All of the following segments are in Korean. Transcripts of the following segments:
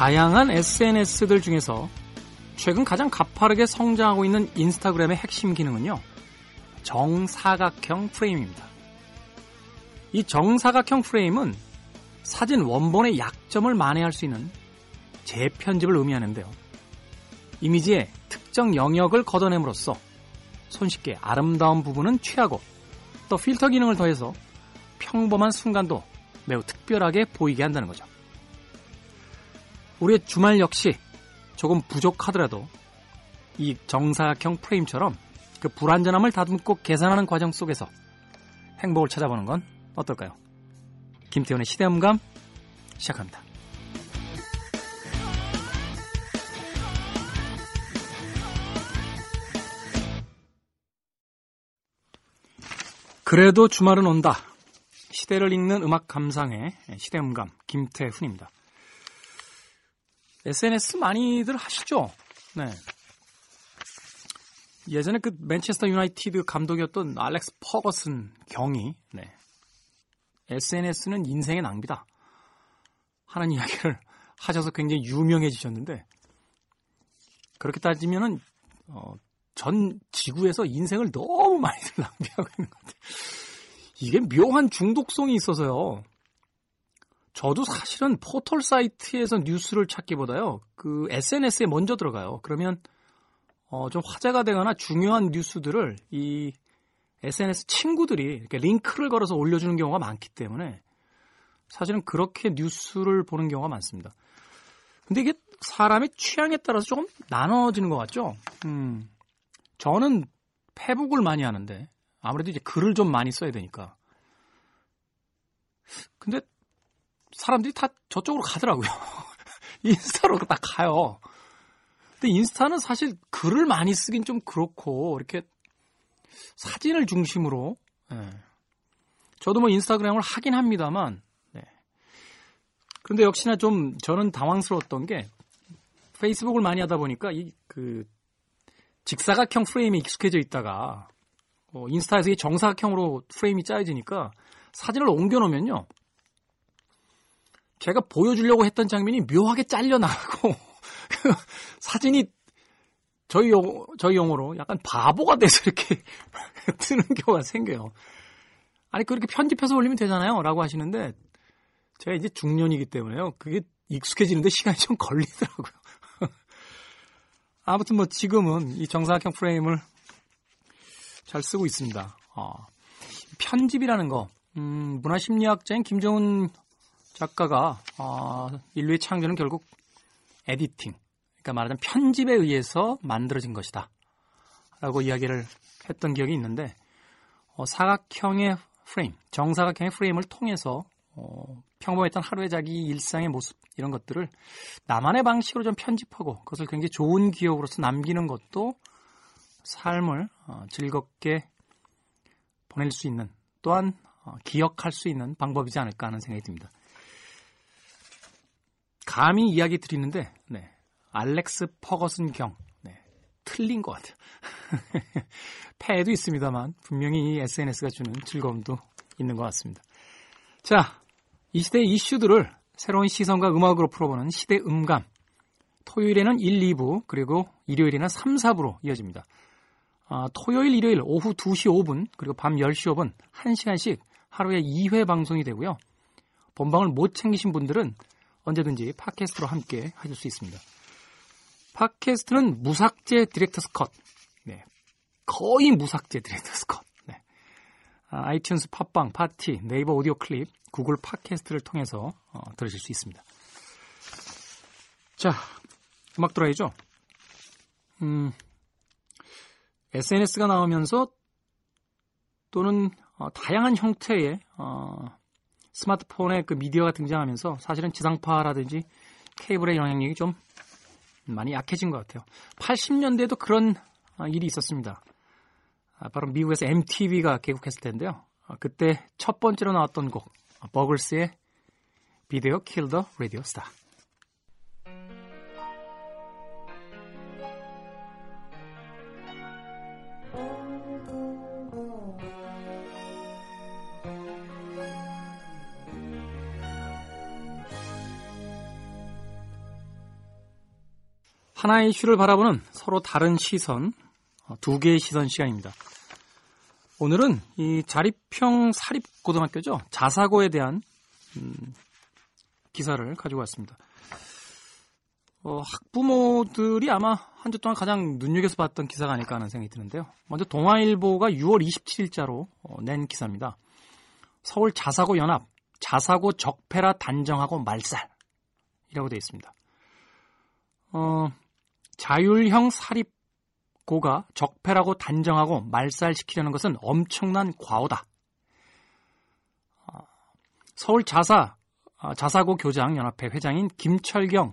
다양한 SNS들 중에서 최근 가장 가파르게 성장하고 있는 인스타그램의 핵심 기능은요, 정사각형 프레임입니다. 이 정사각형 프레임은 사진 원본의 약점을 만회할 수 있는 재편집을 의미하는데요. 이미지의 특정 영역을 걷어냄으로써 손쉽게 아름다운 부분은 취하고 또 필터 기능을 더해서 평범한 순간도 매우 특별하게 보이게 한다는 거죠. 우리의 주말 역시 조금 부족하더라도 이 정사각형 프레임처럼 그 불완전함을 다듬고 계산하는 과정 속에서 행복을 찾아보는 건 어떨까요? 김태훈의 시대음감 시작합니다. 그래도 주말은 온다. 시대를 읽는 음악 감상의 시대음감 김태훈입니다. SNS 많이들 하시죠? 네. 예전에 그 맨체스터 유나이티드 감독이었던 알렉스 퍼거슨 경이 네. SNS는 인생의 낭비다 하는 이야기를 하셔서 굉장히 유명해지셨는데, 그렇게 따지면은 전 지구에서 인생을 너무 많이들 낭비하고 있는 것 같아요. 이게 묘한 중독성이 있어서요. 저도 사실은 포털 사이트에서 뉴스를 찾기보다요, 그 SNS에 먼저 들어가요. 그러면 좀 화제가 되거나 중요한 뉴스들을 이 SNS 친구들이 이렇게 링크를 걸어서 올려주는 경우가 많기 때문에 사실은 그렇게 뉴스를 보는 경우가 많습니다. 근데 이게 사람의 취향에 따라서 조금 나눠지는 것 같죠? 저는 페북을 많이 하는데 아무래도 이제 글을 좀 많이 써야 되니까. 근데 사람들이 다 저쪽으로 가더라고요. 인스타로 다 가요. 근데 인스타는 사실 글을 많이 쓰긴 좀 그렇고 이렇게 사진을 중심으로 예. 저도 뭐 인스타그램을 하긴 합니다만 네. 그런데 역시나 좀 저는 당황스러웠던 게 페이스북을 많이 하다 보니까 이 그 직사각형 프레임에 익숙해져 있다가 인스타에서 이 정사각형으로 프레임이 짜여지니까 사진을 옮겨놓으면요, 제가 보여주려고 했던 장면이 묘하게 잘려나가고 사진이 저희 용어로 약간 바보가 돼서 이렇게 뜨는 경우가 생겨요. 아니 그렇게 편집해서 올리면 되잖아요 라고 하시는데, 제가 이제 중년이기 때문에요, 그게 익숙해지는데 시간이 좀 걸리더라고요. 아무튼 뭐 지금은 이 정사각형 프레임을 잘 쓰고 있습니다. 편집이라는 거, 문화심리학자인 김정은 작가가 인류의 창조는 결국 에디팅, 그러니까 말하자면 편집에 의해서 만들어진 것이다 라고 이야기를 했던 기억이 있는데, 사각형의 프레임, 정사각형의 프레임을 통해서 평범했던 하루의 자기 일상의 모습, 이런 것들을 나만의 방식으로 좀 편집하고 그것을 굉장히 좋은 기억으로서 남기는 것도 삶을 즐겁게 보낼 수 있는, 또한 기억할 수 있는 방법이지 않을까 하는 생각이 듭니다. 감히 이야기 드리는데 네. 알렉스 퍼거슨 경 네. 틀린 것 같아요. 패도 있습니다만 분명히 이 SNS가 주는 즐거움도 있는 것 같습니다. 자, 이 시대의 이슈들을 새로운 시선과 음악으로 풀어보는 시대 음감, 토요일에는 1, 2부, 그리고 일요일에는 3, 4부로 이어집니다. 토요일, 일요일 오후 2시 5분, 그리고 밤 10시 5분 1시간씩 하루에 2회 방송이 되고요. 본방을 못 챙기신 분들은 언제든지 팟캐스트로 함께 하실 수 있습니다. 팟캐스트는 무삭제 디렉터스 컷, 네, 거의 무삭제 디렉터스 컷, 네. 아이튠즈, 팟빵, 파티, 네이버 오디오 클립, 구글 팟캐스트를 통해서 들으실 수 있습니다. 자, 음악 들어야죠. SNS가 나오면서 또는 다양한 형태의 스마트폰의 그 미디어가 등장하면서 사실은 지상파라든지 케이블의 영향력이 좀 많이 약해진 것 같아요. 80년대에도 그런 일이 있었습니다. 바로 미국에서 MTV가 개국했을 텐데요. 그때 첫 번째로 나왔던 곡, 버글스의 Video Killed the Radio Star. 하나의 이슈를 바라보는 서로 다른 시선, 두 개의 시선 시간입니다. 오늘은 이 자립형 사립고등학교죠. 자사고에 대한 기사를 가지고 왔습니다. 학부모들이 아마 한 주 동안 가장 눈여겨서 봤던 기사가 아닐까 하는 생각이 드는데요. 먼저 동아일보가 6월 27일자로 낸 기사입니다. 서울 자사고 연합, 자사고 적폐라 단정하고 말살이라고 되어 있습니다. 자율형 사립고가 적폐라고 단정하고 말살시키려는 것은 엄청난 과오다. 서울 자사고 교장연합회 회장인 김철경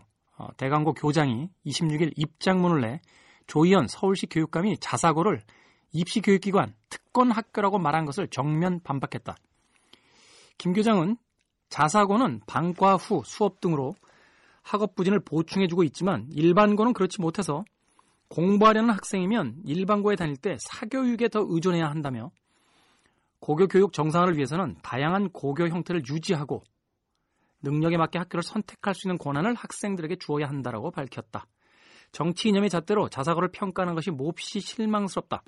대강고 교장이 26일 입장문을 내 조희연 서울시 교육감이 자사고를 입시교육기관 특권학교라고 말한 것을 정면 반박했다. 김 교장은 자사고는 방과 후 수업 등으로 학업 부진을 보충해주고 있지만 일반고는 그렇지 못해서 공부하려는 학생이면 일반고에 다닐 때 사교육에 더 의존해야 한다며 고교 교육 정상화를 위해서는 다양한 고교 형태를 유지하고 능력에 맞게 학교를 선택할 수 있는 권한을 학생들에게 주어야 한다라고 밝혔다. 정치 이념의 잣대로 자사고를 평가하는 것이 몹시 실망스럽다.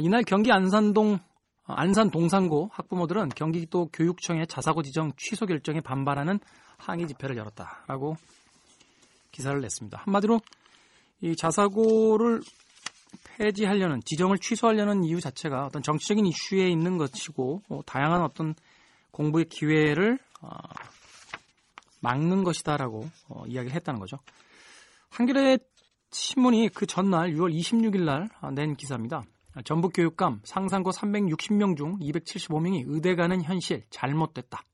이날 경기 안산동산고 학부모들은 경기도 교육청의 자사고 지정 취소 결정에 반발하는 항의 집회를 열었다라고 기사를 냈습니다. 한마디로 이 자사고를 폐지하려는, 지정을 취소하려는 이유 자체가 어떤 정치적인 이슈에 있는 것이고 다양한 어떤 공부의 기회를 막는 것이다라고 이야기를 했다는 거죠. 한겨레 신문이 그 전날 6월 26일 날 낸 기사입니다. 전북 교육감 상산고 360명 중 275명이 의대 가는 현실 잘못됐다.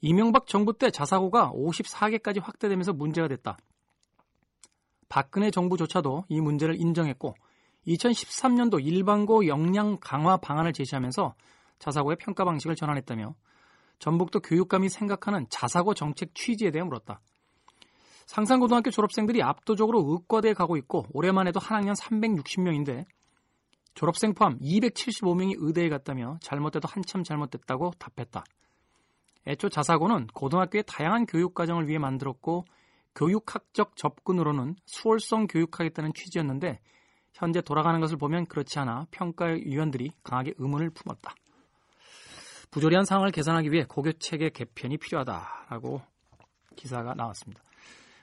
이명박 정부 때 자사고가 54개까지 확대되면서 문제가 됐다. 박근혜 정부조차도 이 문제를 인정했고 2013년도 일반고 역량 강화 방안을 제시하면서 자사고의 평가 방식을 전환했다며 전북도 교육감이 생각하는 자사고 정책 취지에 대해 물었다. 상산고등학교 졸업생들이 압도적으로 의과대에 가고 있고 올해만 해도 한 학년 360명인데 졸업생 포함 275명이 의대에 갔다며 잘못돼도 한참 잘못됐다고 답했다. 애초 자사고는 고등학교의 다양한 교육과정을 위해 만들었고 교육학적 접근으로는 수월성 교육하겠다는 취지였는데 현재 돌아가는 것을 보면 그렇지 않아 평가위원들이 강하게 의문을 품었다. 부조리한 상황을 개선하기 위해 고교체계 개편이 필요하다라고 기사가 나왔습니다.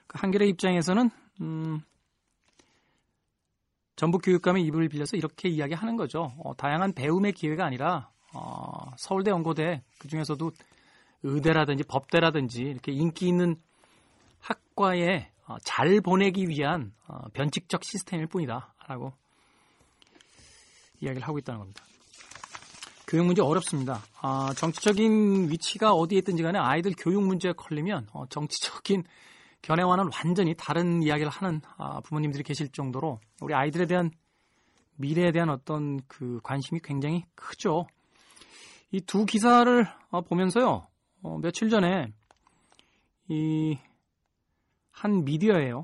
한겨레 입장에서는 전북 교육감의 입을 빌려서 이렇게 이야기하는 거죠. 다양한 배움의 기회가 아니라 서울대, 연고대 그중에서도 의대라든지 법대라든지 이렇게 인기 있는 학과에 잘 보내기 위한 변칙적 시스템일 뿐이다라고 이야기를 하고 있다는 겁니다. 교육 문제 어렵습니다. 정치적인 위치가 어디에 있든지 간에 아이들 교육 문제에 걸리면 정치적인 견해와는 완전히 다른 이야기를 하는 부모님들이 계실 정도로 우리 아이들에 대한 미래에 대한 어떤 그 관심이 굉장히 크죠. 이 두 기사를 보면서요, 며칠 전에 이 한 미디어에요,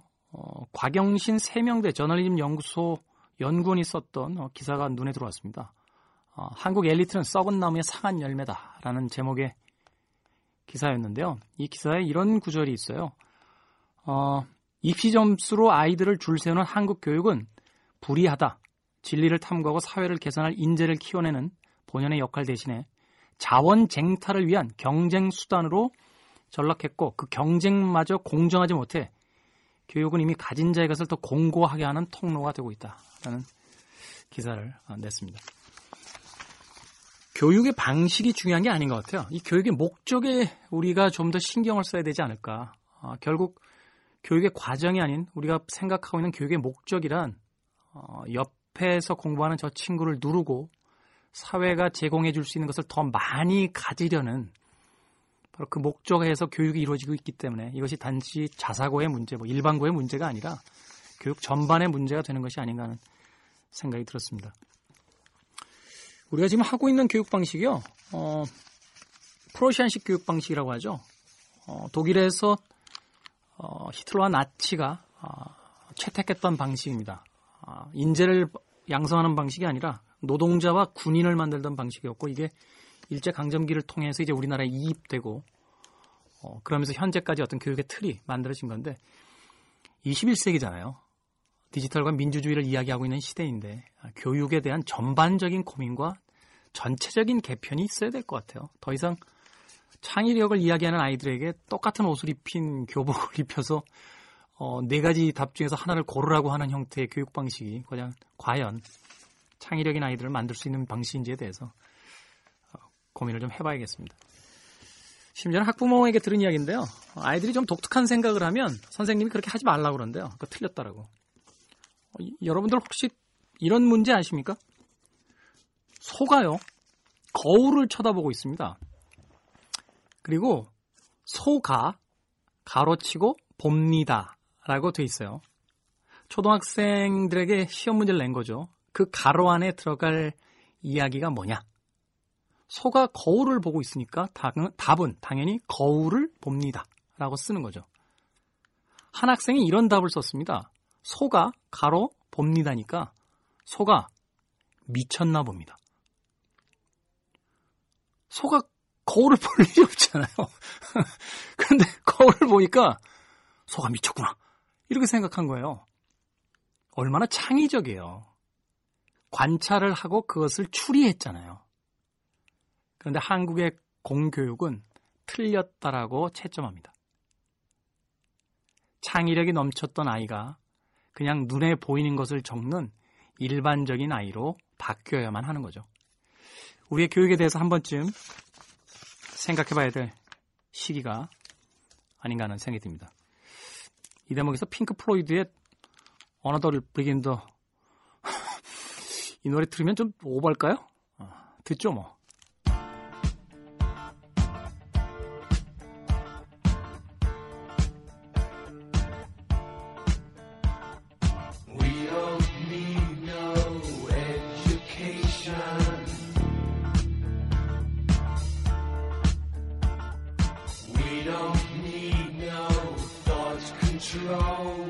곽영신 세명대 저널리즘 연구소 연구원이 썼던 기사가 눈에 들어왔습니다. 한국 엘리트는 썩은 나무의 상한 열매다라는 제목의 기사였는데요. 이 기사에 이런 구절이 있어요. 입시 점수로 아이들을 줄 세우는 한국 교육은 불이하다. 진리를 탐구하고 사회를 개선할 인재를 키워내는 본연의 역할 대신에 자원 쟁탈을 위한 경쟁 수단으로 전락했고 그 경쟁마저 공정하지 못해 교육은 이미 가진 자의 것을 더 공고하게 하는 통로가 되고 있다라는 기사를 냈습니다. 교육의 방식이 중요한 게 아닌 것 같아요. 이 교육의 목적에 우리가 좀 더 신경을 써야 되지 않을까. 결국 교육의 과정이 아닌 우리가 생각하고 있는 교육의 목적이란 옆에서 공부하는 저 친구를 누르고 사회가 제공해 줄 수 있는 것을 더 많이 가지려는 바로 그 목적에서 교육이 이루어지고 있기 때문에 이것이 단지 자사고의 문제, 일반고의 문제가 아니라 교육 전반의 문제가 되는 것이 아닌가 하는 생각이 들었습니다. 우리가 지금 하고 있는 교육 방식이요, 프로시안식 교육 방식이라고 하죠. 독일에서 히틀러와 나치가 채택했던 방식입니다. 인재를 양성하는 방식이 아니라 노동자와 군인을 만들던 방식이었고 이게 일제강점기를 통해서 이제 우리나라에 이입되고 그러면서 현재까지 어떤 교육의 틀이 만들어진 건데 21세기잖아요. 디지털과 민주주의를 이야기하고 있는 시대인데 교육에 대한 전반적인 고민과 전체적인 개편이 있어야 될 것 같아요. 더 이상 창의력을 이야기하는 아이들에게 똑같은 옷을 입힌 교복을 입혀서 네 가지 답 중에서 하나를 고르라고 하는 형태의 교육 방식이 과연 창의력인 아이들을 만들 수 있는 방식인지에 대해서 고민을 좀 해봐야겠습니다. 심지어는 학부모에게 들은 이야기인데요. 아이들이 좀 독특한 생각을 하면 선생님이 그렇게 하지 말라고 그러는데요. 그거 틀렸다라고. 여러분들 혹시 이런 문제 아십니까? 소가요, 거울을 쳐다보고 있습니다. 그리고 소가 가로치고 봅니다 라고 돼 있어요. 초등학생들에게 시험 문제를 낸 거죠. 그 가로 안에 들어갈 이야기가 뭐냐? 소가 거울을 보고 있으니까 답은 당연히 거울을 봅니다 라고 쓰는 거죠. 한 학생이 이런 답을 썼습니다. 소가 가로 봅니다니까 소가 미쳤나 봅니다. 소가 거울을 볼 일이 없잖아요. 그런데 거울을 보니까 소가 미쳤구나 이렇게 생각한 거예요. 얼마나 창의적이에요. 관찰을 하고 그것을 추리했잖아요. 그런데 한국의 공교육은 틀렸다라고 채점합니다. 창의력이 넘쳤던 아이가 그냥 눈에 보이는 것을 적는 일반적인 아이로 바뀌어야만 하는 거죠. 우리의 교육에 대해서 한 번쯤 생각해봐야 될 시기가 아닌가 하는 생각이 듭니다. 이 대목에서 핑크 플로이드의 Another Brick in the Wall 이 노래 들으면 좀 오버할까요? 듣죠 뭐. We don't need no thought control.